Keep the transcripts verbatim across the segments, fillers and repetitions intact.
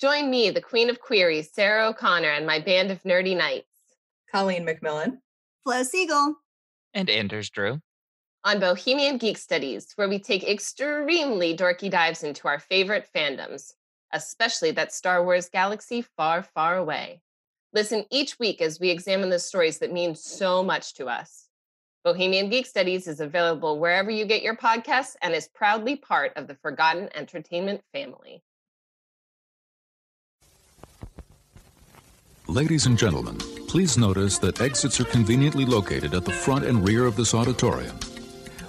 Join me, the Queen of Queries, Sarah O'Connor, and my band of nerdy knights. Colleen McMillan. Flo Siegel. And Anders Drew. On Bohemian Geek Studies, where we take extremely dorky dives into our favorite fandoms, especially that Star Wars galaxy far, far away. Listen each week as we examine the stories that mean so much to us. Bohemian Geek Studies is available wherever you get your podcasts and is proudly part of the Forgotten Entertainment family. Ladies and gentlemen, please notice that exits are conveniently located at the front and rear of this auditorium.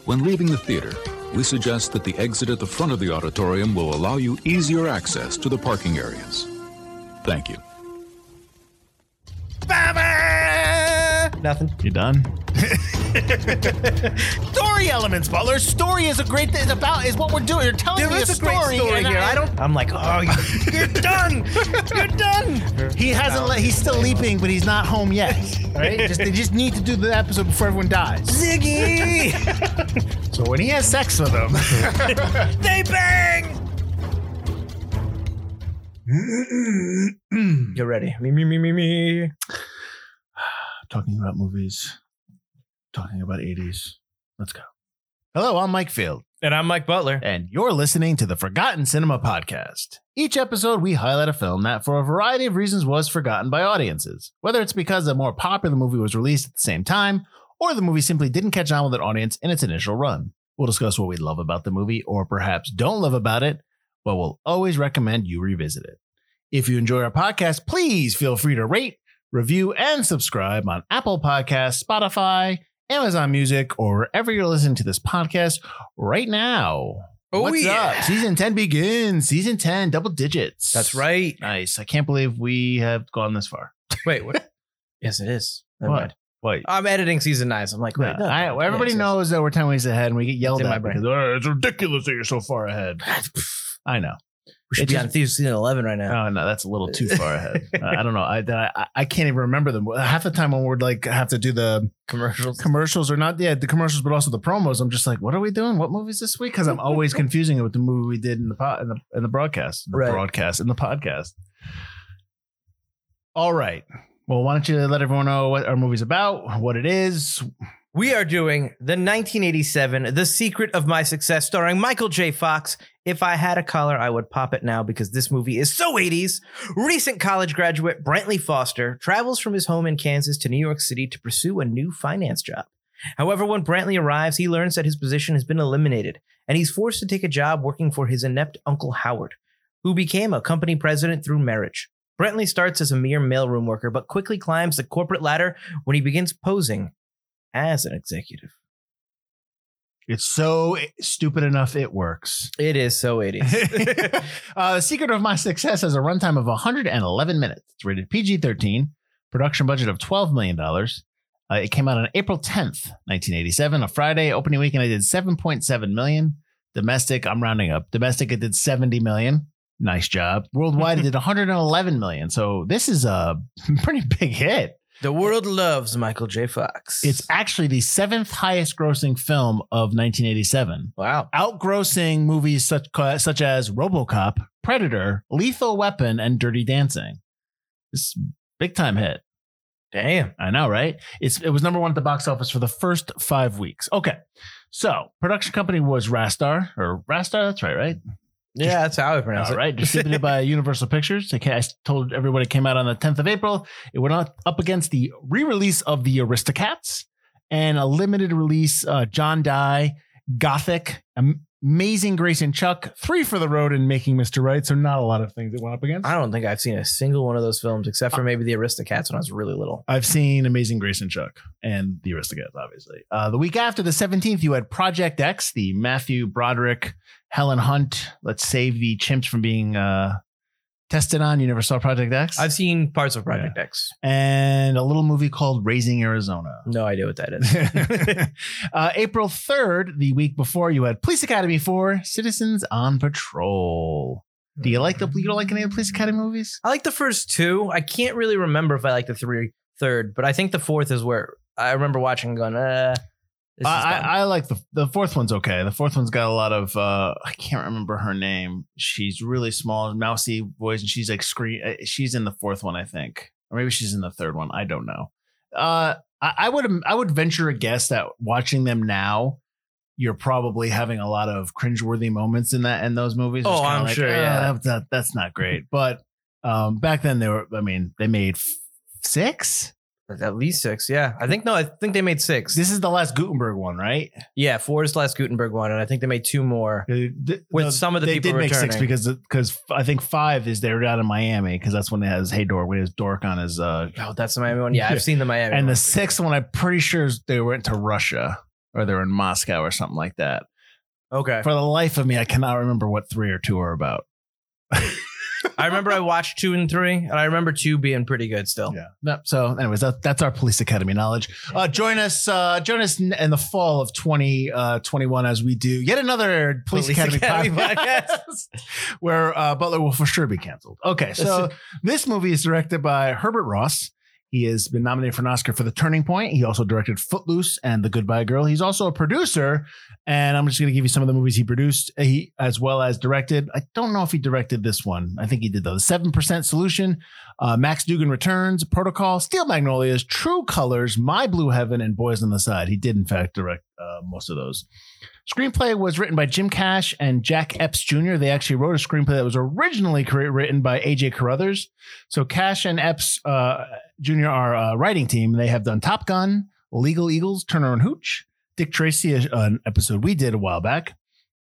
When leaving the theater, we suggest that the exit at the front of the auditorium will allow you easier access to the parking areas. Thank you. Baba! Nothing. You done? Story elements, Butler. Story is a great thing. About is what we're doing. You're telling there me is a, a story, great story here. I, I don't. I'm like, oh, you're done. You're done. He hasn't. Le- he's still leaping, but he's not home yet. Right? Just, they just need to do the episode before everyone dies. Ziggy. So when he has sex with them, they bang. Get ready. Me me me me me. Talking about movies. Talking about eighties. Let's go. Hello, I'm Mike Field. And I'm Mike Butler. And you're listening to the Forgotten Cinema Podcast. Each episode, we highlight a film that, for a variety of reasons, was forgotten by audiences. Whether it's because a more popular movie was released at the same time, or the movie simply didn't catch on with an audience in its initial run. We'll discuss what we love about the movie, or perhaps don't love about it, but we'll always recommend you revisit it. If you enjoy our podcast, please feel free to rate, review, and subscribe on Apple Podcasts, Spotify, Amazon Music, or wherever you're listening to this podcast right now. Oh, What's yeah. up? Season ten begins. Season ten, double digits. That's right. Nice. I can't believe we have gone this far. Wait, what? Yes, it is. Never what? Mind. Wait. I'm editing season nine. So I'm like, wait. No, no, I, well, everybody yeah, knows that we're ten weeks ahead and we get yelled it's at. Because, oh, it's ridiculous that you're so far ahead. I know. We should it's be just, on season eleven right now. Oh, no, that's a little too far ahead. uh, I don't know. I, I I can't even remember them. Half the time when we're like have to do the commercials, commercials or not. Yeah, the commercials, but also the promos. I'm just like, what are we doing? What movies this week? Because I'm always confusing it with the movie we did in the pot in the, in the broadcast, the right. broadcast in the podcast. All right. Well, why don't you let everyone know what our movie's about, what it is. We are doing the nineteen eighty-seven The Secret of My Success, starring Michael J. Fox. If I had a collar, I would pop it now because this movie is so eighties. Recent college graduate Brantley Foster travels from his home in Kansas to New York City to pursue a new finance job. However, when Brantley arrives, he learns that his position has been eliminated, and he's forced to take a job working for his inept Uncle Howard, who became a company president through marriage. Brantley starts as a mere mailroom worker, but quickly climbs the corporate ladder when he begins posing as an executive. It's so stupid enough it works. It is so eighties. uh, The Secret of My Success has a runtime of one hundred eleven minutes. It's rated P G thirteen, production budget of twelve million dollars. Uh, it came out on April tenth, nineteen eighty-seven, a Friday. Opening weekend, I did seven point seven million dollars. Domestic, I'm rounding up. Domestic, it did seventy million dollars. Nice job. Worldwide, it did one hundred eleven million dollars. So this is a pretty big hit. The world loves Michael J. Fox. It's actually the seventh highest grossing film of nineteen eighty-seven. Wow. Outgrossing movies such, such as RoboCop, Predator, Lethal Weapon, and Dirty Dancing. It's a big time hit. Damn. I know, right? It's, it was number one at the box office for the first five weeks. Okay. So production company was Rastar, or Rastar. That's right, right? Yeah, that's how I pronounce All it. Right, distributed by Universal Pictures. I told everyone it came out on the tenth of April. It went up against the re-release of The Aristocats and a limited release, uh, John Dye, Gothic, Amazing Grace and Chuck, Three for the Road, and Making Mister Right. So not a lot of things it went up against. I don't think I've seen a single one of those films except for maybe The Aristocats when I was really little. I've seen Amazing Grace and Chuck and The Aristocats, obviously. Uh, the week after, the seventeenth, you had Project X, the Matthew Broderick, Helen Hunt, Let's Save the Chimps from Being uh, tested on? You never saw Project X? I've seen parts of Project yeah. X. And a little movie called Raising Arizona. No idea what that is. uh, April third, the week before, you had Police Academy four: Citizens on Patrol. Do you like the, you don't like any of the Police Academy movies? I like the first two. I can't really remember if I like the three, third, but I think the fourth is where I remember watching and going, uh, this uh, is I, I like the, the fourth one's okay. The fourth one's got a lot of, uh, I can't remember her name. She's really small, mousy voice, and she's like scream. She's in the fourth one, I think, or maybe she's in the third one. I don't know. Uh, I, I would, I would venture a guess that watching them now, you're probably having a lot of cringeworthy moments in that in those movies. Oh, I'm like, sure. Oh, yeah, that, that, that's not great. But um, back then they were. I mean, they made f- six, at least six. Yeah, I think no, I think they made six. This is the last Gutenberg one, right? Yeah, four is the last Gutenberg one, and I think they made two more uh, th- with no, some of the they people did returning. Make six because because I think five is they were out in Miami because that's when it has Hey Dork when his Dork on his. Uh, oh, that's the Miami one. Yeah, I've seen the Miami. And one. The sixth one, I'm pretty sure is they went to Russia. Or they're in Moscow or something like that. Okay. For the life of me, I cannot remember what three or two are about. I remember I watched two and three, and I remember two being pretty good still. Yeah. So anyways, that, that's our Police Academy knowledge. Uh, join us uh, join us in the fall of twenty twenty-one as we do yet another Police, Police Academy, Academy podcast, podcast. where uh, Butler will for sure be canceled. Okay, so this movie is directed by Herbert Ross. He has been nominated for an Oscar for The Turning Point. He also directed Footloose and The Goodbye Girl. He's also a producer, and I'm just going to give you some of the movies he produced, he as well as directed. I don't know if he directed this one. I think he did, though. The seven percent Solution, uh, Max Dugan Returns, Protocol, Steel Magnolias, True Colors, My Blue Heaven, and Boys on the Side. He did, in fact, direct uh, most of those. Screenplay was written by Jim Cash and Jack Epps Junior They actually wrote a screenplay that was originally written by A J Carruthers. So Cash and Epps uh, Junior are a writing team. They have done Top Gun, Legal Eagles, Turner and Hooch, Dick Tracy, an episode we did a while back,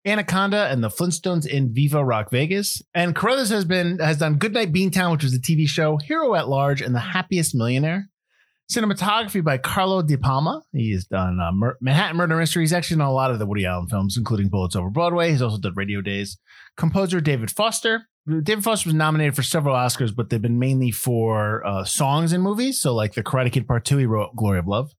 Anaconda, and the Flintstones in Viva Rock Vegas. And Carruthers has been has done Goodnight Beantown, which was a T V show, Hero at Large, and The Happiest Millionaire. Cinematography by Carlo De Palma. He's done uh, Mur- Manhattan Murder Mystery. He's actually done a lot of the Woody Allen films, including Bullets Over Broadway. He's also done Radio Days. Composer David Foster. David Foster was nominated for several Oscars, but they've been mainly for uh, songs in movies. So like The Karate Kid Part Two, he wrote Glory of Love.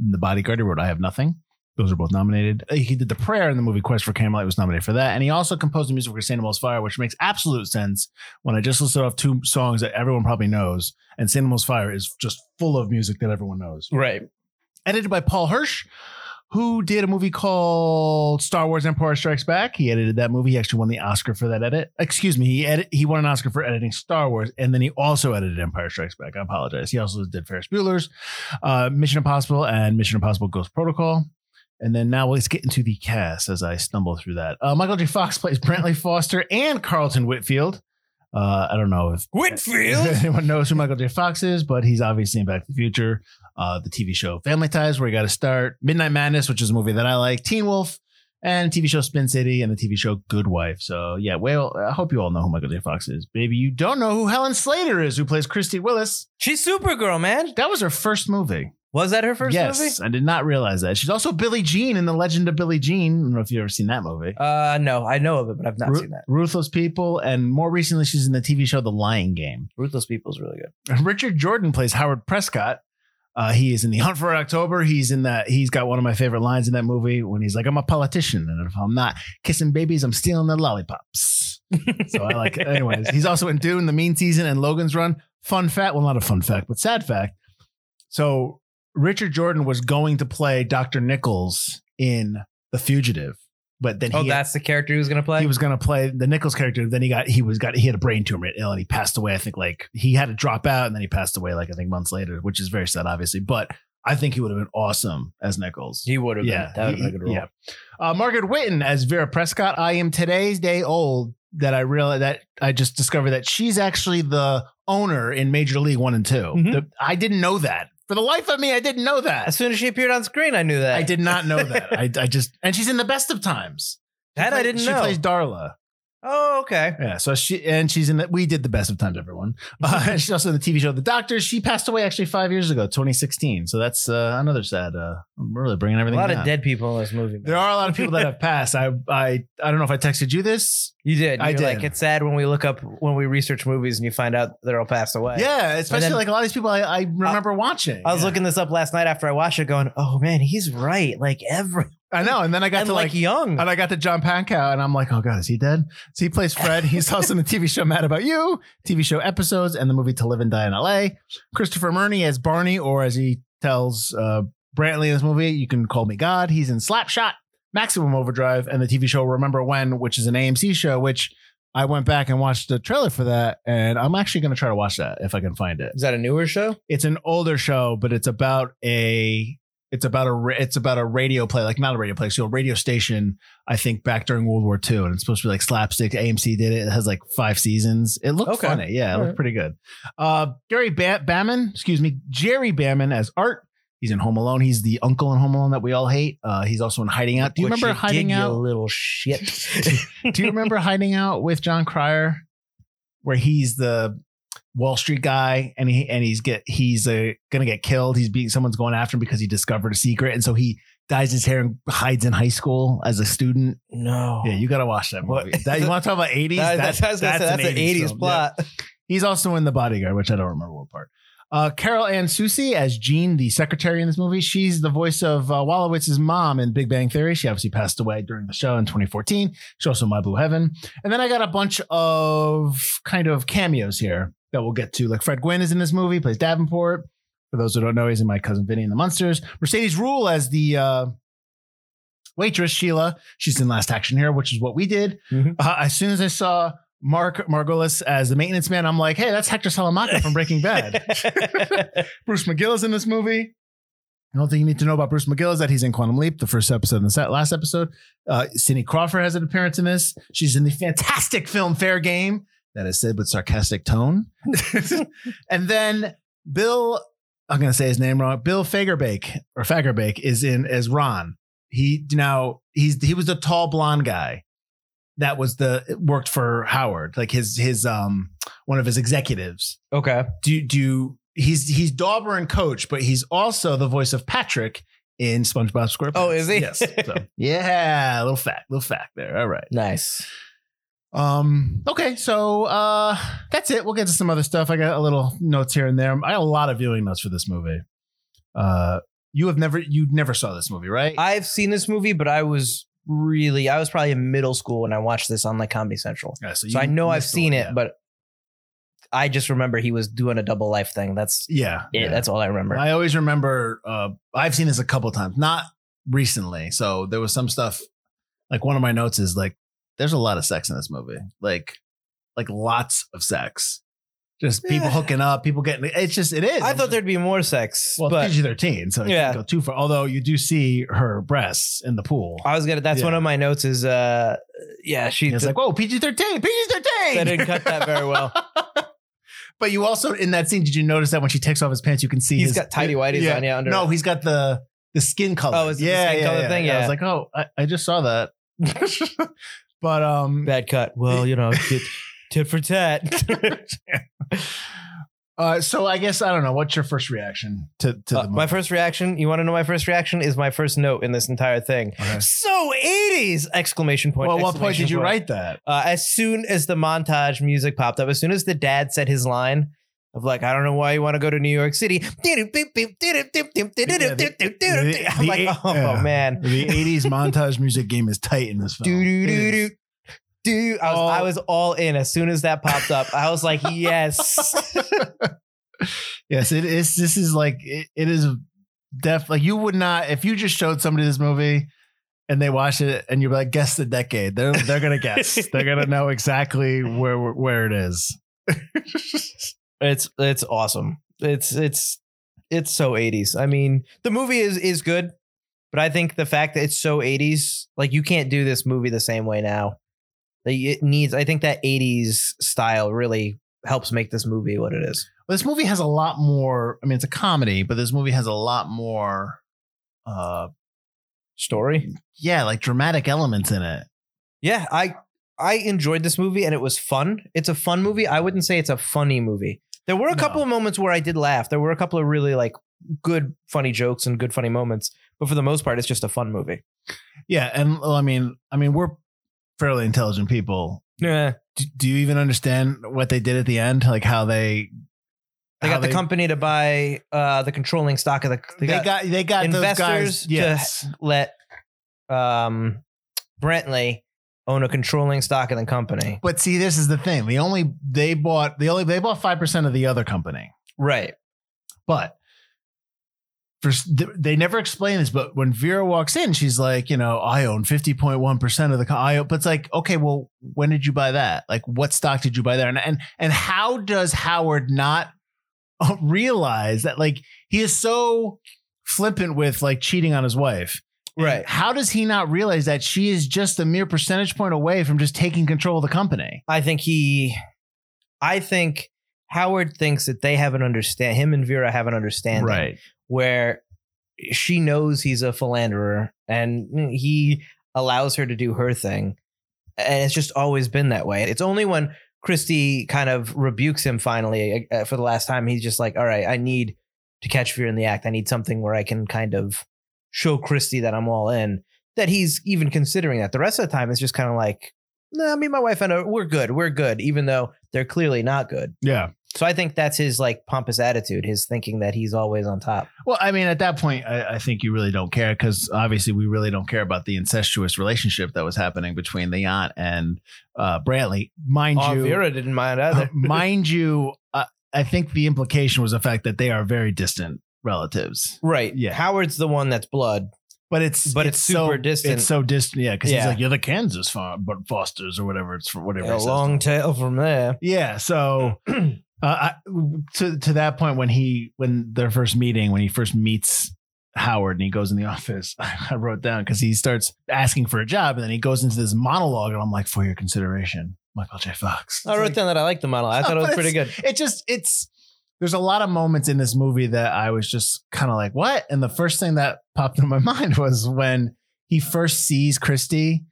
And The Bodyguard, he wrote I Have Nothing. Those are both nominated. He did The Prayer in the movie Quest for Camelot. He was nominated for that. And he also composed the music for Santa Mo's Fire, which makes absolute sense when I just listed off two songs that everyone probably knows. And Santa Mo's Fire is just full of music that everyone knows. Right. Edited by Paul Hirsch, who did a movie called Star Wars Empire Strikes Back. He edited that movie. He actually won the Oscar for that edit. Excuse me. He edit, he won an Oscar for editing Star Wars, and then he also edited Empire Strikes Back. I apologize. He also did Ferris Bueller's, uh, Mission Impossible, and Mission Impossible Ghost Protocol. And then now let's get into the cast as I stumble through that. Uh, Michael J. Fox plays Brantley Foster and Carlton Whitfield. Uh, I don't know if Whitfield anyone knows who Michael J. Fox is, but he's obviously in Back to the Future, uh, the T V show Family Ties, where you got to start, Midnight Madness, which is a movie that I like, Teen Wolf, and T V show Spin City, and the T V show Good Wife. So yeah, well, I hope you all know who Michael J. Fox is. Maybe you don't know who Helen Slater is, who plays Christy Willis. She's Supergirl, man. That was her first movie. Was that her first yes, movie? Yes, I did not realize that. She's also Billie Jean in The Legend of Billie Jean. I don't know if you've ever seen that movie. Uh, no, I know of it, but I've not Ru- seen that. Ruthless People, and more recently, she's in the T V show The Lying Game. Ruthless People is really good. Richard Jordan plays Howard Prescott. Uh, he is in The Hunt for October. He's in that. He's got one of my favorite lines in that movie when he's like, "I'm a politician, and if I'm not kissing babies, I'm stealing their lollipops." So I like it. Anyways, he's also in Dune, The Mean Season, and Logan's Run. Fun fact, well, not a fun fact, but sad fact. So Richard Jordan was going to play Doctor Nichols in The Fugitive, but then oh, he that's had, the character he was going to play. He was going to play the Nichols character. Then he got he was got he had a brain tumor at ill, and he passed away. I think like he had to drop out, and then he passed away like I think months later, which is very sad, obviously. But I think he would have been awesome as Nichols. He would have, yeah, been. That would have been a good role. Yeah. Uh, Margaret Whitten as Vera Prescott. I am today's day old that I realized that I just discovered that she's actually the owner in Major League One and Two. Mm-hmm. The, I didn't know that. For the life of me, I didn't know that. As soon as she appeared on screen, I knew that. I did not know that. I, I just, and she's in The Best of Times. That I didn't know. She plays Darla. Oh, okay. Yeah. So she, and she's in that. We did The Best of Times, everyone. Uh, and she's also in the T V show The Doctor. She passed away actually five years ago, twenty sixteen. So that's uh, another sad. Uh, I'm really bringing everything down. A lot down. Of dead people in this movie. Man. There are a lot of people that have passed. I, I, I don't know if I texted you this. You did. I did. Like, it's sad when we look up, when we research movies and you find out they're all passed away. Yeah. Especially then, like a lot of these people I, I remember I, watching. I was yeah. looking this up last night after I watched it going, oh man, he's right. Like every. I know. And then I got and to like, like young and I got to John Pankow and I'm like, oh God, is he dead? So he plays Fred. He's also in the T V show Mad About You, T V show Episodes, and the movie To Live and Die in L A. Christopher Murney as Barney, or as he tells uh, Brantley in this movie, you can call me God. He's in Slapshot, Maximum Overdrive, and the T V show Remember When, which is an A M C show, which I went back and watched the trailer for that. And I'm actually going to try to watch that if I can find it. Is that a newer show? It's an older show, but it's about a... It's about a it's about a radio play, like not a radio play, so a radio station, I think, back during World War Two. And it's supposed to be like slapstick. A M C did it. It has like five seasons. It looked okay. funny. Yeah, it All looked right. pretty good. Uh, Gary ba- Baman, excuse me, Jerry Baman as Art. He's in Home Alone. He's the uncle in Home Alone that we all hate. Uh, he's also in Hiding Out. Do you what remember you Hiding did, Out? You little shit. do, do you remember Hiding Out with John Cryer, where he's the Wall Street guy, and he and he's get he's uh, gonna get killed. He's being someone's going after him because he discovered a secret, and so he dyes his hair and hides in high school as a student. No, yeah, you gotta watch that movie. That, you want to talk about eighties? That, that's that's, that's, that's an eighties, eighties film. Plot. Yeah. He's also in The Bodyguard, which I don't remember what part. Uh, Carol Ann Soucy as Jean, the secretary in this movie. She's the voice of uh, Wolowitz's mom in Big Bang Theory. She obviously passed away during the show in twenty fourteen. She's also in My Blue Heaven. And then I got a bunch of kind of cameos here that we'll get to. Like Fred Gwynn is in this movie, plays Davenport. For those who don't know, he's in My Cousin Vinny and the Munsters. Mercedes Rule as the uh, waitress, Sheila. She's in Last Action Hero, which is what we did. Mm-hmm. Uh, as soon as I saw Mark Margolis as the maintenance man, I'm like, hey, that's Hector Salamanca from Breaking Bad. Bruce McGill is in this movie. The only thing you need to know about Bruce McGill is that he's in Quantum Leap, the first episode and the set, last episode. Uh, Cindy Crawford has an appearance in this. She's in the fantastic film Fair Game. That is said with sarcastic tone. And then Bill, I'm going to say his name wrong. Bill Fagerbakke or Fagerbakke is in as Ron. He now he's he was the tall blonde guy that was the worked for Howard, like his his um one of his executives. OK, do do he's he's Dauber and Coach, but he's also the voice of Patrick in SpongeBob SquarePants. Oh, is he? Yes. So, yeah. A little fact, little fact there. All right. Nice. Um, okay, so uh that's it. We'll get to some other stuff. I got a little notes here and there. I have a lot of viewing notes for this movie. Uh you have never you never saw this movie, right? I've seen this movie, but I was really I was probably in middle school when I watched this on like Comedy Central. Yeah, so, so I know I've seen one, it, yeah. But I just remember he was doing a double life thing. That's yeah, it. yeah. That's all I remember. I always remember uh I've seen this a couple times, not recently. So there was some stuff like one of my notes is like there's a lot of sex in this movie, like, like lots of sex, just people yeah. hooking up, people getting, it's just, it is. I thought there'd be more sex. Well, but P G thirteen, so yeah. you go too far. Although you do see her breasts in the pool. I was going to, that's yeah. one of my notes is, uh, yeah, she's th- like, whoa, P G thirteen, P G thirteen. I didn't cut that very well. But you also, in that scene, did you notice that when she takes off his pants, you can see he's his, got tidy whities yeah. on yeah. under. No, he's got the, the skin color. Oh, is it yeah, the skin yeah, color yeah, thing? Yeah. yeah. I was like, oh, I, I just saw that. But um, bad cut. Well, you know, tit, tit for tat. uh, so I guess I don't know. What's your first reaction to, to uh, the my first reaction? You want to know my first reaction? Is my first note in this entire thing. Okay. So eighties! Exclamation point! Well, exclamation what point did you point. write that? Uh, as soon as the montage music popped up, as soon as the dad said his line of like, I don't know why you want to go to New York City. Yeah, the, I'm the, like, oh, yeah. oh man, the eighties montage music game is tight in this film. Do, do, do, do. I was, all, I was all in as soon as that popped up. I was like, yes, yes. It is. This is like it, it is def. Like you would not if you just showed somebody this movie and they watch it and you're like, guess the decade. They're they're gonna guess. They're gonna know exactly where where it is. It's it's awesome. It's it's it's so eighties. I mean, the movie is is good, but I think the fact that it's so eighties, like you can't do this movie the same way now. It needs. I think that eighties style really helps make this movie what it is. Well, this movie has a lot more. I mean, it's a comedy, but this movie has a lot more uh, story. Yeah, like dramatic elements in it. Yeah, I I enjoyed this movie and it was fun. It's a fun movie. I wouldn't say it's a funny movie. There were a couple no. of moments where I did laugh. There were a couple of really like good, funny jokes and good, funny moments. But for the most part, it's just a fun movie. Yeah. And well, I mean, I mean, we're fairly intelligent people. Yeah. Do, do you even understand what they did at the end? Like how they. They got the they, company to buy uh, the controlling stock of the. They, they got, got they got investors those guys, yes. to let um, Brantley own a controlling stock in the company. But see, this is the thing. The only they bought the only they bought five percent of the other company, right? But for they never explain this. But when Vera walks in, she's like, you know, I own fifty point one percent of the. I but it's like, okay, well, when did you buy that? Like, what stock did you buy there? And and and how does Howard not realize that, like, he is so flippant with like cheating on his wife, right? And how does he not realize that she is just a mere percentage point away from just taking control of the company? I think he, I think Howard thinks that they haven't understand him and Vera have an understanding, right? Where she knows he's a philanderer and he allows her to do her thing, and it's just always been that way. It's only when Christy kind of rebukes him finally uh, for the last time. He's just like, all right, I need to catch Vera in the act. I need something where I can kind of show Christy that I'm all in, that he's even considering that. The rest of the time, it's just kind of like, nah, me and my wife, and we're good. We're good, even though they're clearly not good. Yeah. So I think that's his like pompous attitude, his thinking that he's always on top. Well, I mean, at that point, I, I think you really don't care, because obviously we really don't care about the incestuous relationship that was happening between the aunt and uh, Brantley. Mind oh, you, Vera didn't mind either. Mind you, uh, I think the implication was the fact that they are very distant relatives. Right. Yeah. Howard's the one that's blood. But it's but it's, it's super so, distant. It's so distant, yeah. Because yeah. he's like, you're the Kansas Fosters or whatever. It's for whatever. A long tail from there. Yeah. So uh, I, to to that point, when he when their first meeting, when he first meets Howard and he goes in the office, I wrote down, because he starts asking for a job and then he goes into this monologue and I'm like, for your consideration, Michael J. Fox. It's I wrote like, down that I liked the monologue. I no, thought it was pretty good. It just it's. There's a lot of moments in this movie that I was just kind of like, what? And the first thing that popped in my mind was when he first sees Christy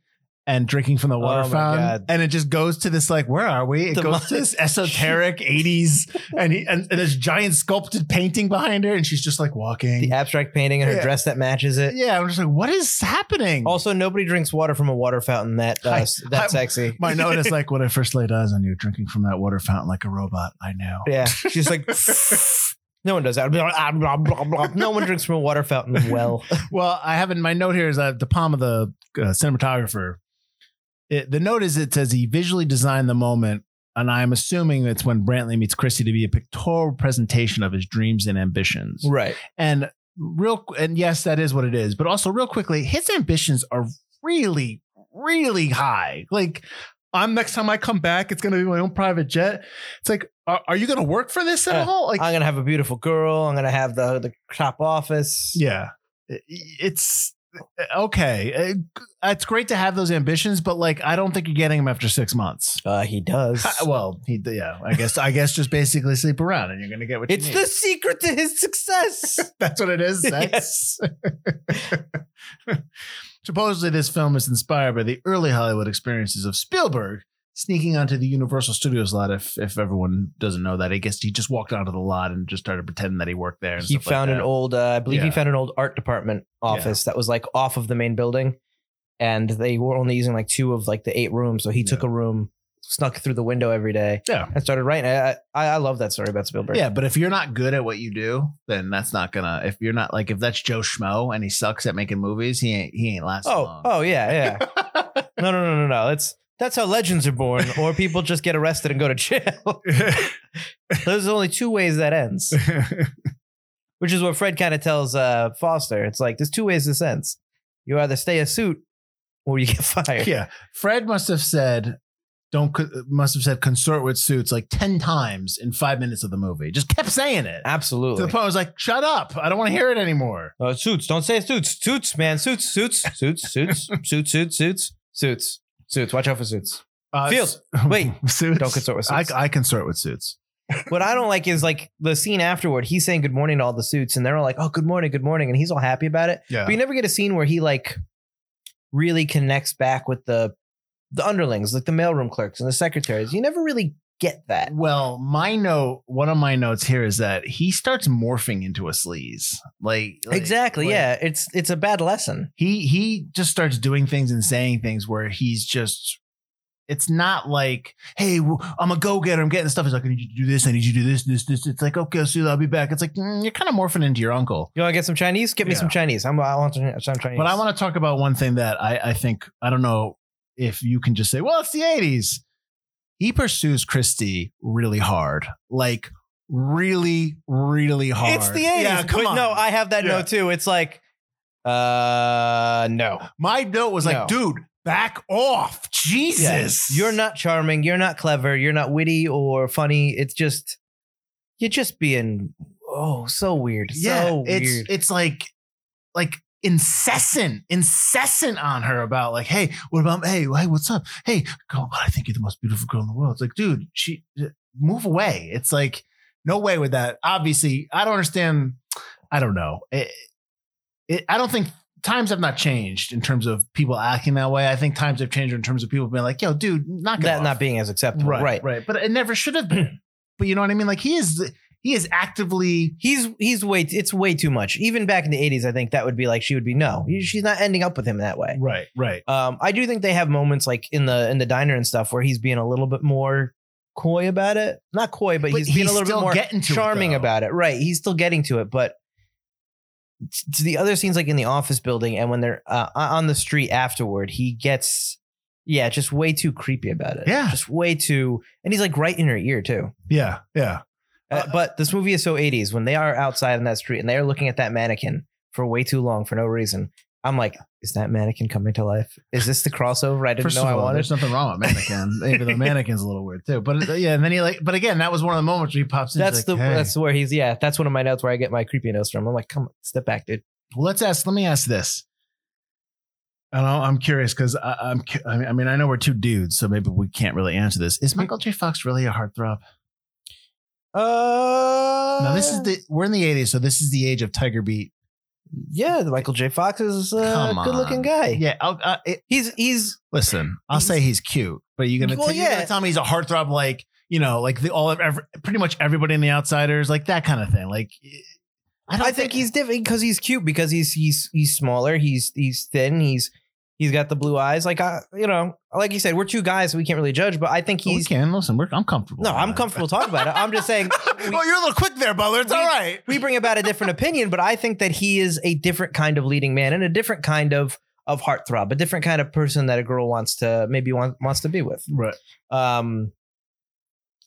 and drinking from the water oh fountain. And it just goes to this, like, where are we? It the goes month. to this esoteric eighties and, he, and, and this giant sculpted painting behind her. And she's just like walking. The abstract painting and her yeah. dress that matches it. Yeah. I'm just like, what is happening? Also, nobody drinks water from a water fountain that uh, I, that's I, sexy. My note is like, when I first laid eyes on you drinking from that water fountain like a robot, I knew. Yeah. She's like, no one does that. Blah, blah, blah, blah. No one drinks from a water fountain well. Well, I haven't. My note here is uh, the palm of the uh, cinematographer. It, the note is it says he visually designed the moment, and I'm assuming that's when Brantley meets Christy to be a pictorial presentation of his dreams and ambitions. Right. And real and yes, that is what it is. But also real quickly, his ambitions are really, really high. Like, I'm next time I come back, it's going to be my own private jet. It's like, are, are you going to work for this at uh, all? Like, I'm going to have a beautiful girl. I'm going to have the, the top office. Yeah, it, it's. Okay, it's great to have those ambitions, but like, I don't think you're getting them after six months. Uh, he does. I, well, he yeah. I guess I guess just basically sleep around, and you're gonna get what you need. It's the secret to his success. That's what it is. That's yes. Supposedly, this film is inspired by the early Hollywood experiences of Spielberg sneaking onto the Universal Studios lot. If if everyone doesn't know that, I guess he just walked onto the lot and just started pretending that he worked there. And he found like an old, uh, I believe yeah. he found an old art department office yeah. that was like off of the main building, and they were only using like two of like the eight rooms. So he yeah. took a room, snuck through the window every day, yeah. and started writing. I, I I love that story about Spielberg. Yeah, but if you're not good at what you do, then that's not gonna. If you're not like, if that's Joe Schmo and he sucks at making movies, he ain't he ain't lasting oh, long. Oh yeah yeah. no no no no no. It's That's how legends are born, or people just get arrested and go to jail. There's only two ways that ends, which is what Fred kind of tells uh, Foster. It's like, there's two ways this ends. You either stay a suit or you get fired. Yeah. Fred must have said, don't must have said consort with suits like ten times in five minutes of the movie. Just kept saying it. Absolutely. To the point I was like, shut up. I don't want to hear it anymore. Uh, suits. Don't say suits. Suits, man. Suits, suits, suits, suits, suits, suits, suits, suits. Suits. Watch out for suits. Uh, Field. Wait. Suits. Don't consort with suits. I, I consort with suits. What I don't like is like the scene afterward. He's saying good morning to all the suits, and they're all like, "Oh, good morning, good morning," and he's all happy about it. Yeah. But you never get a scene where he like really connects back with the the underlings, like the mailroom clerks and the secretaries. You never really get that. Well, my note, one of my notes here is that he starts morphing into a sleaze. Like, like exactly. Like, yeah. It's, it's a bad lesson. He, he just starts doing things and saying things where he's just, it's not like, hey, well, I'm a go-getter. I'm getting stuff. He's like, I need you to do this. I need you to do this, this, this. It's like, okay, so I'll be back. It's like, mm, you're kind of morphing into your uncle. You want to get some Chinese? Get yeah. me some Chinese. I'm, I want some Chinese. But I want to talk about one thing that I, I think, I don't know if you can just say, well, it's the eighties. He pursues Christie really hard. Like, really, really hard. It's the eighties. Yeah, come on. No, I have that yeah. note, too. It's like, uh, no. My note was like, no. dude. Back off. Jesus. Yeah. You're not charming. You're not clever. You're not witty or funny. It's just, you're just being, oh, so weird. Yeah, so it's, weird. It's like, like incessant, incessant on her about like, hey, what about, hey, hey, what's up? Hey, God, I think you're the most beautiful girl in the world. It's like, dude, she move away. It's like, no way with that. Obviously, I don't understand. I don't know. It, it, I don't think. Times have not changed in terms of people acting that way. I think times have changed in terms of people being like, yo, dude, knock it off. That not being as acceptable. Right, right. Right. But it never should have been. But you know what I mean? Like he is, he is actively. He's, he's way, it's way too much. Even back in the eighties, I think that would be like, she would be, no, she's not ending up with him that way. Right. Right. Um, I do think they have moments like in the, in the diner and stuff where he's being a little bit more coy about it. Not coy, but, but he's, he's being a little bit more charming it, about it. Right. He's still getting to it, but to the other scenes, like in the office building and when they're uh, on the street afterward, he gets, yeah, just way too creepy about it. Yeah. Just way too. And he's like right in her ear, too. Yeah. Yeah. Uh, uh, but this movie is so eighties when they are outside on that street and they are looking at that mannequin for way too long for no reason. I'm like, is that mannequin coming to life? Is this the crossover? I didn't First know of I all, wanted. There's nothing wrong with mannequin. Even the mannequin's a little weird too. But uh, yeah, and then he like, but again, that was one of the moments where he pops in. That's like, the hey. That's where he's yeah. That's one of my notes where I get my creepy notes from. I'm like, come on, step back, dude. Well, let's ask. Let me ask this. And I'm curious because I'm. I mean, I know we're two dudes, so maybe we can't really answer this. Is Michael J. Fox really a heartthrob? Uh, no. This is the we're in the eighties, so this is the age of Tiger Beat. Yeah, the Michael J. Fox is uh, a good-looking guy. Yeah, I'll, uh, it, he's he's. Listen, I'll he's, say he's cute, but you're gonna, well, t- yeah. you're gonna tell me he's a heartthrob, like you know, like the all of every, pretty much everybody in The Outsiders, like that kind of thing. Like, I don't. I think, think he's different because he's cute, because he's he's he's smaller, he's he's thin, he's he's got the blue eyes. Like I, you know, like you said, we're two guys, so we can't really judge. But I think he's. We can listen. We're, I'm comfortable. No, I'm comfortable talking about it. I'm just saying. We, oh, you're a little quick there, Butler. It's we, all right. We bring about a different opinion, but I think that he is a different kind of leading man and a different kind of of heartthrob, a different kind of person that a girl wants to maybe want, wants to be with. Right. Um.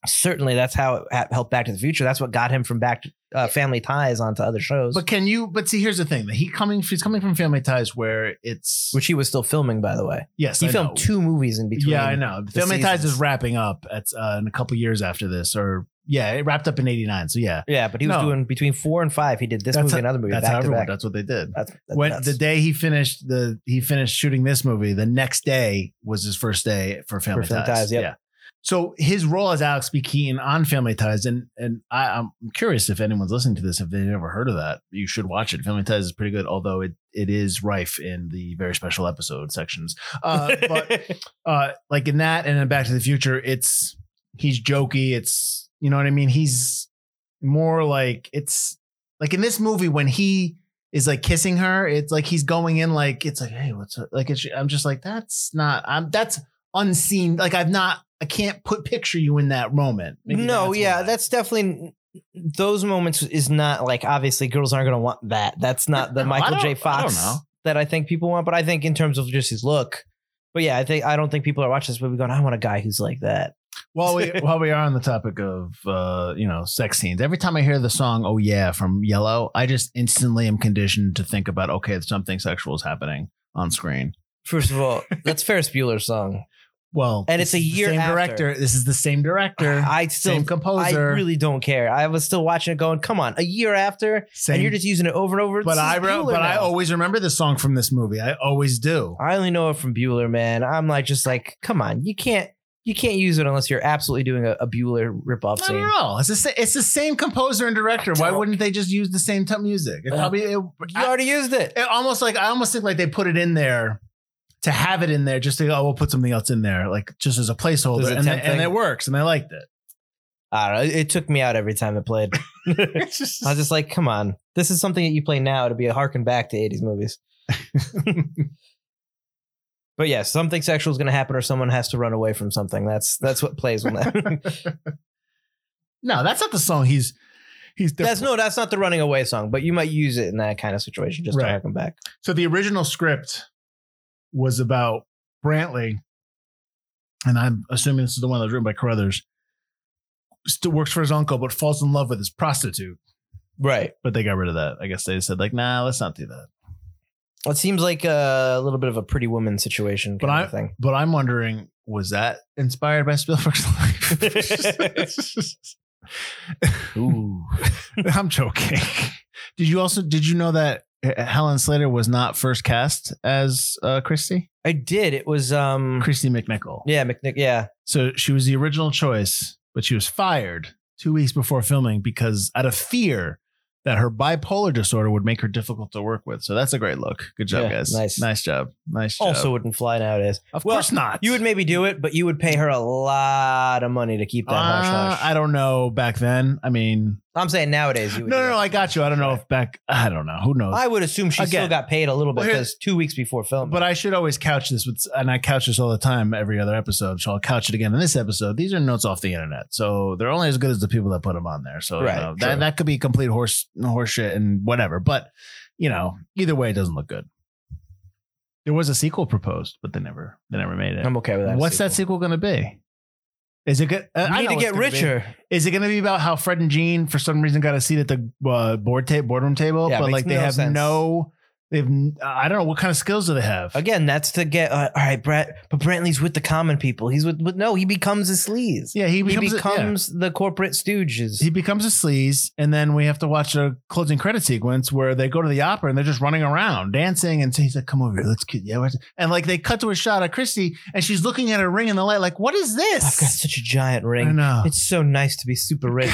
Certainly, that's how it helped Back to the Future. That's what got him from Back to, uh, Family Ties onto other shows. But can you? But see, here's the thing: that he coming, he's coming from Family Ties, where it's which he was still filming, by the way. Yes, he I filmed know. two movies in between. Yeah, I know. Family seasons. Ties is wrapping up at uh, in a couple years after this, or yeah, it wrapped up in eighty-nine. So yeah, yeah. But he was no. doing between four and five. He did this that's movie, a, and another movie. That's back how everyone, That's what they did. That's, that's when nuts. The day he finished the he finished shooting this movie, the next day was his first day for Family, for Family Ties. Ties yep. Yeah. So his role as Alex B. Keaton on Family Ties, and and I, I'm curious if anyone's listening to this, if they've never heard of that, you should watch it. Family Ties is pretty good, although it it is rife in the very special episode sections. Uh, but uh, like in that and in Back to the Future, it's he's jokey. It's, you know what I mean? He's more like it's like in this movie when he is like kissing her, it's like he's going in like it's like, hey, what's up? Like it's, I'm just like, that's not I'm that's unseen. Like I've not. I can't put picture you in that moment. Maybe no, that's yeah, why. That's definitely those moments is not like obviously girls aren't going to want that. That's not the no, Michael J. Fox I that I think people want. But I think in terms of just his look. But yeah, I think I don't think people are watching this movie going, I want a guy who's like that. While we while we are on the topic of uh, you know, sex scenes, every time I hear the song "Oh Yeah" from Yellow, I just instantly am conditioned to think about okay, something sexual is happening on screen. First of all, that's Ferris Bueller's song. Well, and it's a year same after. Director. This is the same director. I still same composer. I really don't care. I was still watching it, going, "Come on!" A year after, same. And you're just using it over and over. But I wrote, but now. I always remember this song from this movie. I always do. I only know it from Bueller, man. I'm like, just like, come on, you can't, you can't use it unless you're absolutely doing a, a Bueller ripoff. Not scene. At all. It's the it's the same composer and director. Why wouldn't they just use the same type of music? It probably, it, you I, already used it. It almost like I almost think like they put it in there. to have it in there just to go, oh, we'll put something else in there, like just as a placeholder. And, they, and it works. And I liked it. I don't know. It took me out every time it played. I was just like, come on. This is something that you play now to be a harken back to eighties movies. But yeah, something sexual is going to happen or someone has to run away from something. That's that's what plays when that. No, that's not the song he's... He's that's no, that's not the running away song, but you might use it in that kind of situation just right. to harken back. So the original script was about Brantley, and I'm assuming this is the one that was written by Carruthers, still works for his uncle, but falls in love with his prostitute. Right. But they got rid of that. I guess they said, like, nah, let's not do that. It seems like a little bit of a Pretty Woman situation kind but I, of thing. But I'm wondering, was that inspired by Spielberg's life? Ooh. I'm joking. Did you also, did you know that Helen Slater was not first cast as uh, Christy? I did. It was um, Christy McNichol. Yeah, McNichol. Yeah. So she was the original choice, but she was fired two weeks before filming because out of fear that her bipolar disorder would make her difficult to work with. So that's a great look. Good job, yeah, guys. Nice. Nice job. Nice job. Also wouldn't fly nowadays. Of well, course not. You would maybe do it, but you would pay her a lot of money to keep that hush hush. Uh, I don't know back then. I mean... I'm saying nowadays. You would no, no, no. I got you. I don't know if back... I don't know. Who knows? I would assume she Again, still got paid a little bit because well, two weeks before filming. But I should always couch this with... And I couch this all the time every other episode. So I'll couch it again in this episode. These are notes off the internet. So they're only as good as the people that put them on there. So right, you know, that, that could be complete horse, horse shit and whatever. But, you know, either way, it doesn't look good. There was a sequel proposed, but they never they never made it. I'm okay with that. What's sequel. that sequel going to be? Is it good? Uh, I need to get richer. Be. Is it going to be about how Fred and Jean, for some reason, got a seat at the uh, board ta- boardroom table, yeah, but like they no have sense. no, they have. Uh, I don't know what kind of skills do they have. Again, that's to get uh, all right, Brett. But Brantley's with the common people. He's with, with no. He becomes a sleaze. Yeah, he becomes, he becomes a, yeah. the corporate stooges. He becomes a sleaze, and then we have to watch a closing credit sequence where they go to the opera and they're just running around dancing, and so he's like, "Come over here, let's get yeah," and like they cut to a shot of Christy, and she's looking at her ring in the light, like, "What is this? I've got such a giant ring. I know. It's so nice to be super rich."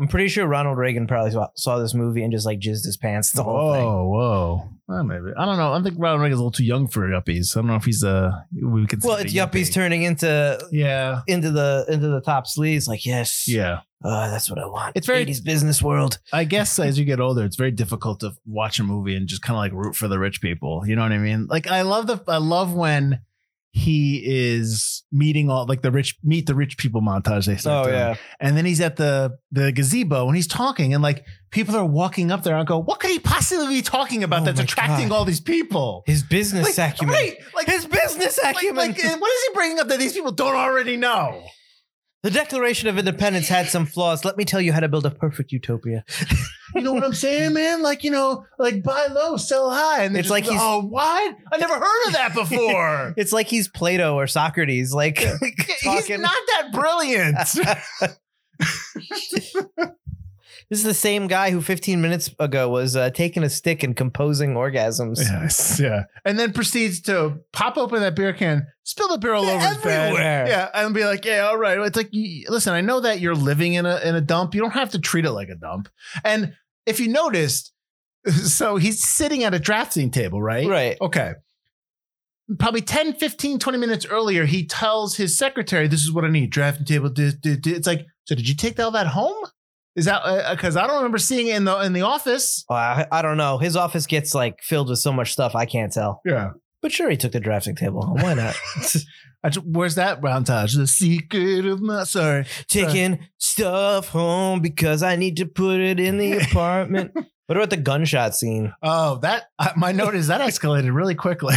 I'm pretty sure Ronald Reagan probably saw this movie and just like jizzed his pants the whole whoa, thing. Whoa, whoa. Well, maybe. I don't know. I think Ronald Reagan's a little too young for yuppies. I don't know if he's uh we could Well, it's yuppie. yuppies turning into yeah into the into the top sleaze. Like, yes. Yeah. Uh, that's what I want. It's very eighties business world. I guess as you get older, it's very difficult to watch a movie and just kind of like root for the rich people. You know what I mean? Like I love the I love when he is meeting all like the rich meet the rich people montage. They start oh, doing. Yeah. And then he's at the, the gazebo and he's talking and like people are walking up there and I go, what could he possibly be talking about oh that's attracting God. all these people? His business like, acumen. Right. Like his business acumen. Like, like, what is he bringing up that these people don't already know? The Declaration of Independence had some flaws. Let me tell you how to build a perfect utopia. You know what I'm saying, man? Like, you know, like buy low, sell high. And it's like, he's, oh, what? I never heard of that before. It's like he's Plato or Socrates. Like, yeah. He's not that brilliant. This is the same guy who fifteen minutes ago was uh, taking a stick and composing orgasms. Yes, yeah. And then proceeds to pop open that beer can, spill the beer all over his bed. Everywhere. Yeah, and be like, yeah, all right. It's like, listen, I know that you're living in a in a dump. You don't have to treat it like a dump. And if you noticed, so he's sitting at a drafting table, right? Right. Okay. Probably ten, fifteen, twenty minutes earlier, he tells his secretary, this is what I need, drafting table. Duh, duh, duh. It's like, so did you take all that home? Is that because uh, I don't remember seeing it in the in the office? Uh, I, I don't know. His office gets like filled with so much stuff. I can't tell. Yeah. But sure, he took the drafting table. Why not? just, where's that montage? The secret of my sorry. Taking sorry. stuff home because I need to put it in the apartment. What about the gunshot scene? Oh, that uh, my note is that escalated really quickly.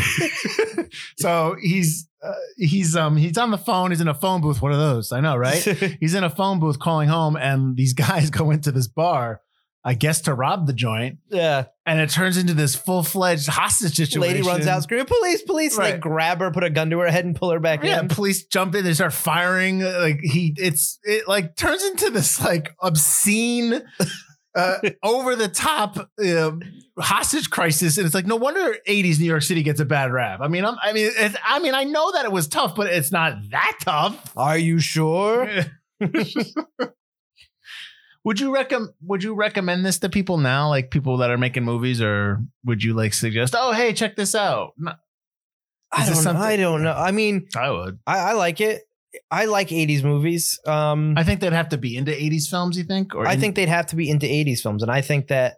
So he's uh, he's um he's on the phone. He's in a phone booth. One of those. I know, right? He's in a phone booth calling home, and these guys go into this bar, I guess, to rob the joint. Yeah. And it turns into this full fledged hostage situation. Lady runs out screaming, "Police! Police!" Right. They grab her, put a gun to her head, and pull her back yeah, in. Yeah. Police jump in. They start firing. Like he, it's it like turns into this like obscene. Uh, over the top uh, hostage crisis, and it's like no wonder eighties New York City gets a bad rap. I mean, I'm, I mean, it's, I mean, I know that it was tough, but it's not that tough. Are you sure? Would you recommend? Would you recommend this to people now, like people that are making movies, or would you like suggest? Oh, hey, check this out. I don't, I don't know. I mean, I would. I, I like it. I like eighties movies. Um, I think they'd have to be into eighties films, you think? Or I in- think they'd have to be into eighties films. And I think that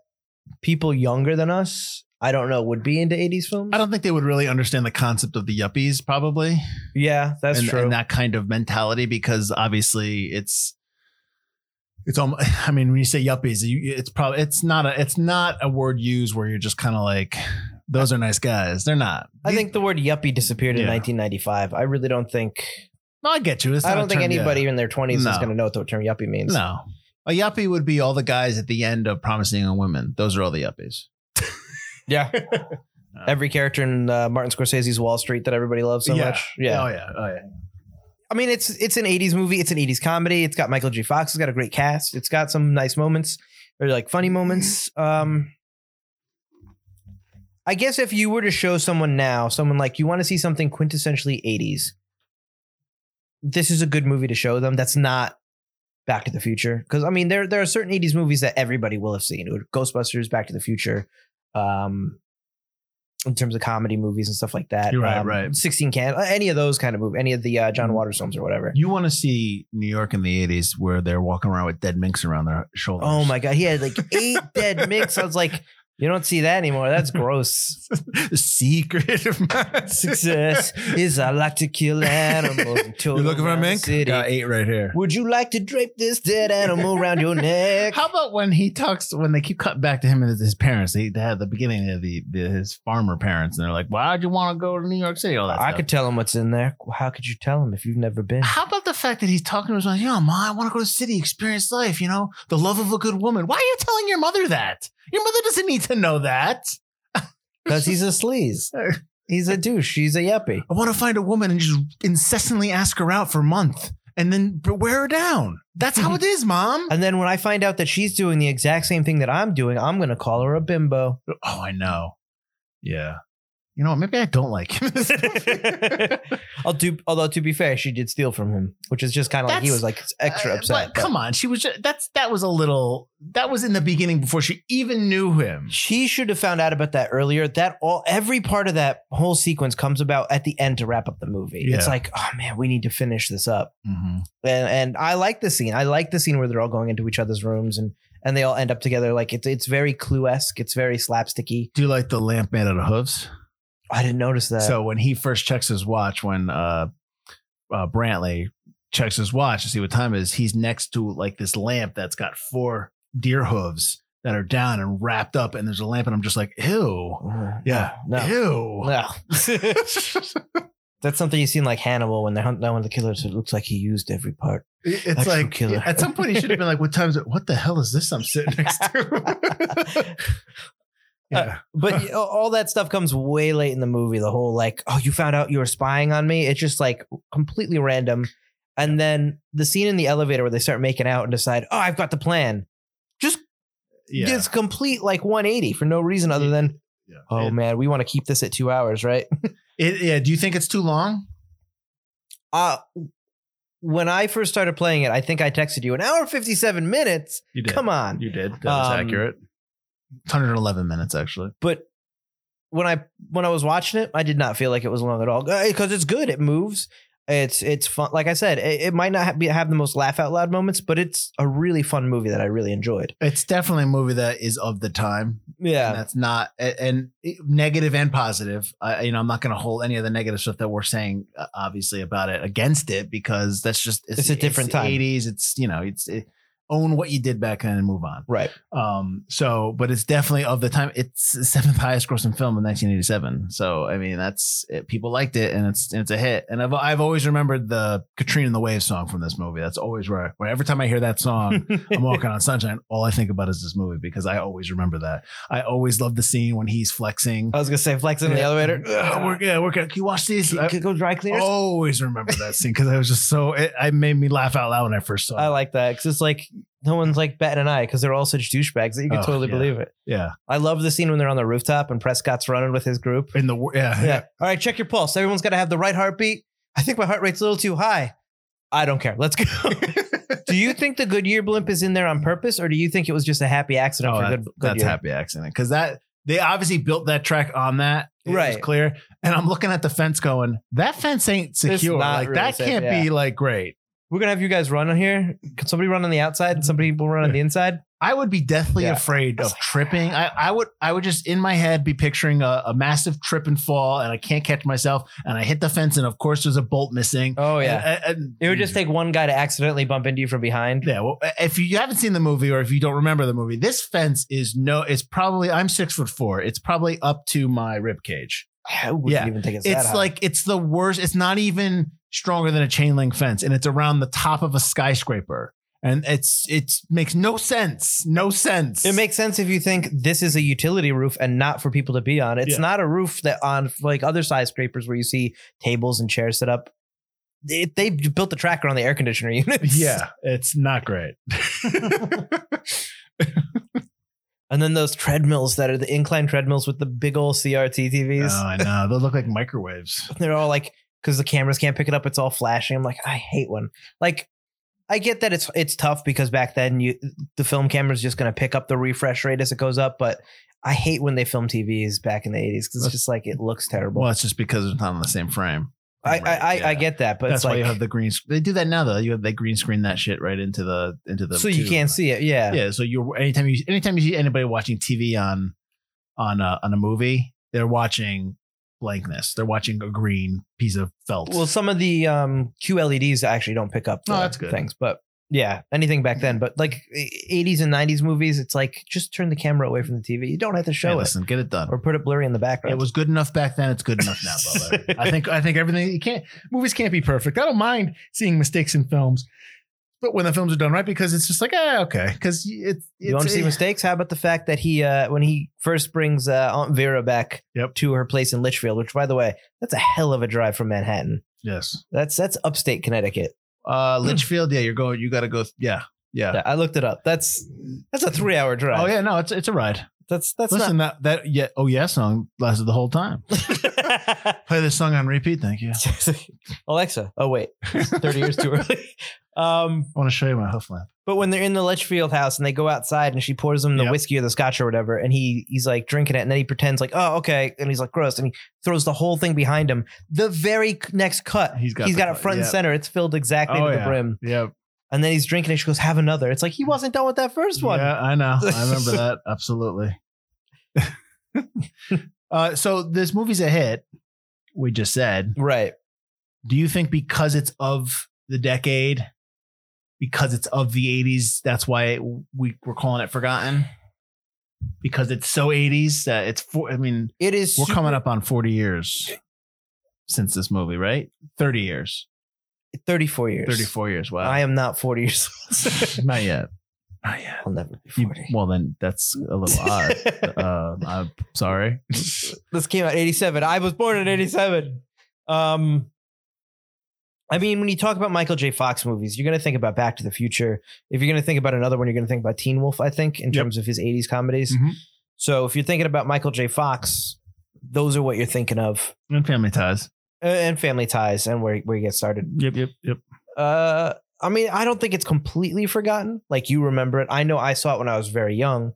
people younger than us, I don't know, would be into eighties films. I don't think they would really understand the concept of the yuppies, probably. Yeah, that's and, true. And that kind of mentality, because obviously it's... It's almost, I mean, when you say yuppies, you, it's probably, it's not a, it's not a word used where you're just kind of like, those are nice guys. They're not. I think the word yuppie disappeared yeah. in nineteen ninety-five. I really don't think. No, I get you. It's I don't think anybody yet. in their twenties no. is going to know what the term yuppie means. No. A yuppie would be all the guys at the end of Promising Young Women. Those are all the yuppies. Yeah. Every character in uh, Martin Scorsese's Wall Street that everybody loves so yeah. much. Yeah. Oh yeah. Oh yeah. I mean, it's it's an eighties movie. It's an eighties comedy. It's got Michael J. Fox. It's got a great cast. It's got some nice moments or like funny moments. Um, I guess if you were to show someone now, someone like you want to see something quintessentially eighties. This is a good movie to show them. That's not Back to the Future. Because, I mean, there, there are certain eighties movies that everybody will have seen. Ghostbusters, Back to the Future. Um, in terms of comedy movies and stuff like that. Right, um, right. sixteen Can, any of those kind of movies, any of the uh, John Waters films or whatever. You want to see New York in the eighties where they're walking around with dead minks around their shoulders. Oh my God. He had like eight dead minks. I was like, you don't see that anymore. That's gross. The secret of my success is I like to kill animals. You're looking for a mink? I got eight right here. Would you like to drape this dead animal around your neck? How about when he talks, when they keep cutting back to him and his parents? They, they had the beginning of the, the his farmer parents, and they're like, why'd you want to go to New York City? All that I stuff. Could tell him what's in there. How could you tell him if you've never been? How about the fact that he's talking to his mom, you know, Ma, I want to go to the city, experience life, you know, the love of a good woman. Why are you telling your mother that? Your mother doesn't need to know that. Because he's a sleaze. He's a douche. He's a yuppie. I want to find a woman and just incessantly ask her out for a month and then wear her down. That's how it is, Mom. And then when I find out that she's doing the exact same thing that I'm doing, I'm going to call her a bimbo. Oh, I know. Yeah. You know what? Maybe I don't like him. I'll do. Although to be fair, she did steal from him, which is just kind of like he was like extra upset. Uh, but but. Come on, she was. Just, that's that was a little. That was in the beginning before she even knew him. She should have found out about that earlier. That all every part of that whole sequence comes about at the end to wrap up the movie. Yeah. It's like, oh man, we need to finish this up. Mm-hmm. And and I like the scene. I like the scene where they're all going into each other's rooms and. And they all end up together. Like it's it's very Clue-esque. It's very slapsticky. Do you like the lamp made out of hooves? I didn't notice that. So when he first checks his watch, when uh, uh, Brantley checks his watch to see what time it is, he's next to like this lamp that's got four deer hooves that are down and wrapped up. And there's a lamp and I'm just like, ew. Uh, yeah. No. Ew. No. That's something you see in like Hannibal when they're hunting down one of the killers. It looks like he used every part. It's That's like at some point he should have been like, what time is it? What the hell is this I'm sitting next to? Yeah. Uh, but all that stuff comes way late in the movie. The whole like, oh, you found out you were spying on me. It's just like completely random. And then the scene in the elevator where they start making out and decide, oh, I've got the plan. Just yeah. It's complete like one eighty for no reason other than, yeah. oh, it, man, we want to keep this at two hours, right? It, yeah. Do you think it's too long? Uh, when I first started playing it, I think I texted you an hour, fifty-seven minutes. You did. Come on. You did. That was um, accurate. one hundred eleven minutes, actually. But when I when I was watching it, I did not feel like it was long at all because it's good. It moves. It's it's fun. Like I said, it, it might not have, be, have the most laugh out loud moments, but it's a really fun movie that I really enjoyed. It's definitely a movie that is of the time. Yeah, and that's not and negative and positive. I, you know, I'm not going to hold any of the negative stuff that we're saying, uh, obviously, about it against it because that's just it's, it's a different it's time. eighties. It's you know, it's it, own what you did back then and move on. Right. Um. So, but it's definitely of the time. It's the seventh highest grossing film in nineteen eighty-seven. So, I mean, that's it. People liked it and it's, it's a hit. And I've, I've always remembered the Katrina and the Waves song from this movie. That's always where, where every time I hear that song, I'm walking on sunshine. All I think about is this movie because I always remember that. I always love the scene when he's flexing. I was going to say flexing yeah. in the elevator. Oh, we're good. We're good. Can you watch these? Can, can go dry cleaners. I always remember that scene because I was just so, it, it made me laugh out loud when I first saw it. I like that because it's like, no one's like batting an eye because they're all such douchebags that you can oh, totally yeah. believe it. Yeah. I love the scene when they're on the rooftop and Prescott's running with his group. In the yeah, yeah. yeah. All right, check your pulse. Everyone's got to have the right heartbeat. I think my heart rate's a little too high. I don't care. Let's go. Do you think the Goodyear blimp is in there on purpose or do you think it was just a happy accident? Oh, for that, good, Goodyear? That's happy accident because that they obviously built that track on that It right. was clear. And I'm looking at the fence going, that fence ain't secure. Like really that safe, can't yeah. be like great. We're going to have you guys run on here. Can somebody run on the outside and somebody will run on the inside? I would be deathly yeah. afraid of tripping. I, I would I would just in my head be picturing a, a massive trip and fall and I can't catch myself and I hit the fence and of course there's a bolt missing. Oh yeah. And, and, it would just take one guy to accidentally bump into you from behind. Yeah. Well, if you haven't seen the movie or if you don't remember the movie, this fence is no, it's probably, I'm six foot four. It's probably up to my rib cage. I wouldn't yeah. even think it's, it's that high. Like, it's the worst. It's not even stronger than a chain link fence and it's around the top of a skyscraper. And it's it makes no sense. No sense. It makes sense if you think this is a utility roof and not for people to be on. It's yeah. not a roof that on like other skyscrapers where you see tables and chairs set up. They, they built the tracker on the air conditioner units. Yeah, it's not great. And then those treadmills that are the incline treadmills with the big old C R T T Vs. Oh, I know. They look like microwaves. They're all like, because the cameras can't pick it up. It's all flashing. I'm like, I hate one. Like. I get that it's it's tough because back then you the film camera is just going to pick up the refresh rate as it goes up. But I hate when they film T Vs back in the eighties because it's just like it looks terrible. Well, it's just because it's not on the same frame. I right, I, yeah. I get that, but that's it's why like, you have the green. They do that now though. You have they green screen that shit right into the into the. So you can't see it. Yeah. Yeah. So you're anytime you anytime you see anybody watching T V on on a, on a movie, they're watching. Blankness. They're watching a green piece of felt. Well, some of the um, Q L E Ds actually don't pick up the oh, that's good. Things, but yeah, anything back then. But like eighties and nineties movies, it's like just turn the camera away from the T V. You don't have to show hey, listen, it. Listen, get it done, or put it blurry in the background. It was good enough back then. It's good enough now, brother. I think. I think everything you can't. Movies can't be perfect. I don't mind seeing mistakes in films. But when the films are done right, because it's just like, ah, eh, okay, because it's, it's you want to see it, mistakes. How about the fact that he, uh, when he first brings uh, Aunt Vera back yep. to her place in Litchfield, which, by the way, that's a hell of a drive from Manhattan. Yes, that's that's upstate Connecticut, uh, Litchfield. Yeah, you're going. You got to go. Th- yeah, yeah, yeah. I looked it up. That's that's a three hour drive. Oh yeah, no, it's it's a ride. That's that's listen not- that that yeah oh yeah song lasted the whole time. Play this song on repeat. Thank you, Alexa. Oh wait, thirty years too early. Um, I want to show you my huff lamp. But when they're in the Litchfield house and they go outside and she pours him the yep. whiskey or the scotch or whatever, and he he's like drinking it, and then he pretends like, oh, okay, and he's like gross, and he throws the whole thing behind him. The very next cut, he's got, he's got it front yep. and center. It's filled exactly oh, to the yeah. brim. Yep. And then he's drinking it. She goes, have another. It's like he wasn't done with that first one. Yeah, I know. I remember that absolutely. uh, so this movie's a hit. We just said, right? Do you think because it's of the decade? Because it's of the eighties, that's why we we're calling it Forgotten. Because it's so eighties, uh, it's for, I mean, it is. We're super- coming up on forty years since this movie, right? Thirty years, thirty-four years, thirty-four years. Wow, I am not forty years old. Not yet. Not yet. I'll never be forty. You, well, then that's a little odd. uh, I'm sorry. This came out eighty-seven. I was born in eighty-seven. Um. I mean, when you talk about Michael J. Fox movies, you're going to think about Back to the Future. If you're going to think about another one, you're going to think about Teen Wolf, I think, in yep. terms of his eighties comedies. Mm-hmm. So if you're thinking about Michael J. Fox, those are what you're thinking of. And Family Ties. Uh, and Family Ties and where, where you get started. Yep, yep, yep. Uh, I mean, I don't think it's completely forgotten. Like, you remember it. I know I saw it when I was very young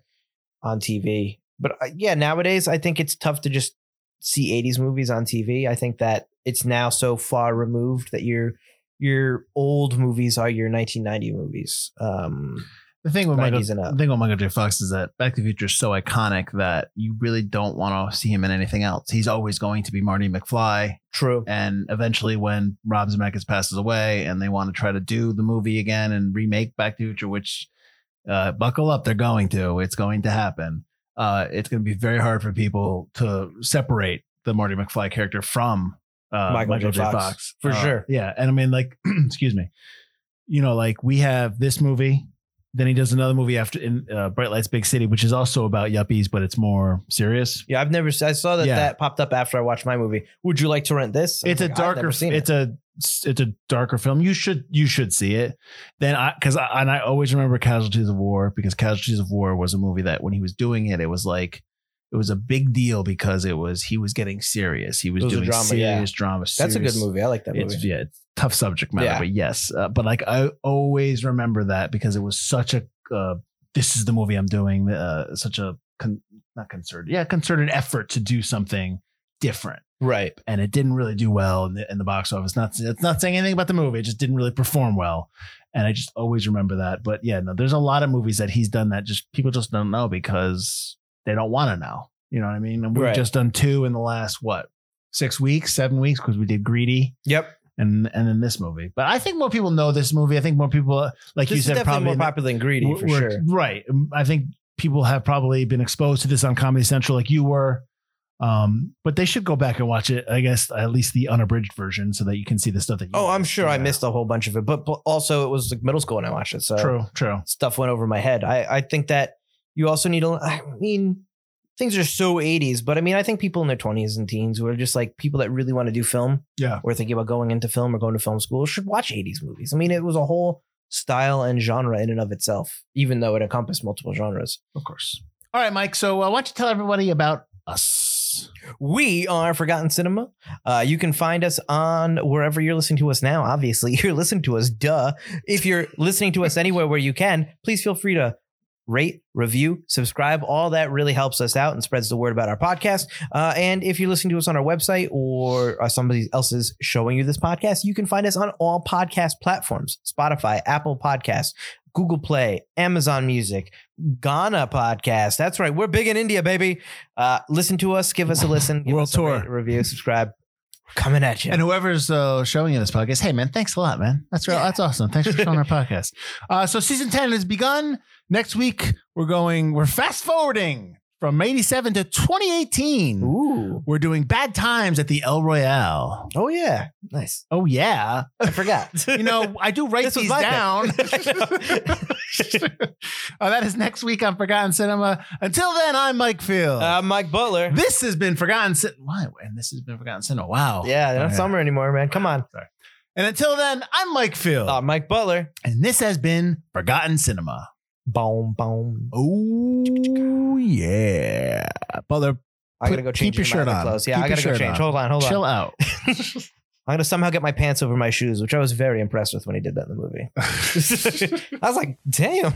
on T V. But uh, yeah, nowadays, I think it's tough to just see eighties movies on T V. I think that it's now so far removed that your your old movies are your nineteen ninety movies. Um, the thing with Michael, the thing with Michael J. Fox is that Back to the Future is so iconic that you really don't want to see him in anything else. He's always going to be Marty McFly. True. And eventually, when Rob Zemeckis passes away, and they want to try to do the movie again and remake Back to the Future, which uh, buckle up, they're going to. It's going to happen. Uh, it's going to be very hard for people to separate the Marty McFly character from uh, Michael, Michael J. Fox, Fox. for uh, sure. Yeah. And I mean, like, excuse me, you know, like we have this movie, then he does another movie after in uh, Bright Lights, Big City, which is also about yuppies, but it's more serious. Yeah. I've never I saw that yeah. that popped up after I watched my movie. Would you like to rent this? I'm it's like, a darker, it's it. a, it's a darker film. You should, you should see it. Then I, cause I, and I always remember Casualties of War because Casualties of War was a movie that when he was doing it, it was like, it was a big deal because it was, he was getting serious. He was, was doing drama, serious yeah. drama. Serious. That's a good movie. I like that movie. It's, yeah. It's tough subject matter, yeah. but yes. Uh, but like, I always remember that because it was such a, uh, this is the movie I'm doing, uh, such a, con- not concerted. Yeah. Concerted effort to do something different. Right. And it didn't really do well in the, in the box office. Not, it's not saying anything about the movie. It just didn't really perform well. And I just always remember that. But yeah, no, there's a lot of movies that he's done that just people just don't know because they don't want to know. You know what I mean? And we've right. just done two in the last, what, six weeks, seven weeks, because we did Greedy. Yep. And and then this movie. But I think more people know this movie. I think more people, like this you said, probably more popular than Greedy for sure. Right. I think people have probably been exposed to this on Comedy Central like you were. Um, but they should go back and watch it, I guess, at least the unabridged version so that you can see the stuff that you Oh, I'm sure I missed a whole bunch of it. But, but also it was like middle school when I watched it. So true, true. Stuff went over my head. I, I think that you also need to, I mean, things are so eighties, but I mean, I think people in their twenties and teens who are just like people that really want to do film yeah. or thinking about going into film or going to film school should watch eighties movies. I mean, it was a whole style and genre in and of itself, even though it encompassed multiple genres. Of course. All right, Mike. So uh, why don't you tell everybody about us? We are Forgotten Cinema. Uh, you can find us on wherever you're listening to us now. Obviously, you're listening to us. Duh. If you're listening to us anywhere where you can, please feel free to rate, review, subscribe. All that really helps us out and spreads the word about our podcast. Uh, and if you're listening to us on our website or somebody else is showing you this podcast, you can find us on all podcast platforms, Spotify, Apple Podcasts, Google Play, Amazon Music, Ghana Podcast. That's right. We're big in India, baby. Uh, listen to us. Give us a listen. Give World us a tour. Rate, review, subscribe. Coming at you. And whoever's uh, showing you this podcast, hey, man, thanks a lot, man. That's real, yeah. That's awesome. Thanks for showing our podcast. Uh, so season ten has begun. Next week, we're going, we're fast forwarding from eighty-seven to twenty eighteen. Ooh. We're doing Bad Times at the El Royale. Oh, yeah. Nice. Oh, yeah. I forgot. You know, I do write these down. uh, that is next week on Forgotten Cinema. Until then, I'm Mike Field. I'm uh, Mike Butler. This has been Forgotten Cinema. Wow, and this has been Forgotten Cinema. Wow. Yeah, not oh, yeah. summer anymore, man. Come on. Sorry. And until then, I'm Mike Field. I'm uh, Mike Butler. And this has been Forgotten Cinema. Boom, boom. Oh, yeah. Butler, I gotta go change keep your shirt on. Clothes. Yeah, keep I gotta go change. On. Hold on, hold Chill on. Chill out. I'm gonna somehow get my pants over my shoes, which I was very impressed with when he did that in the movie. I was like, damn.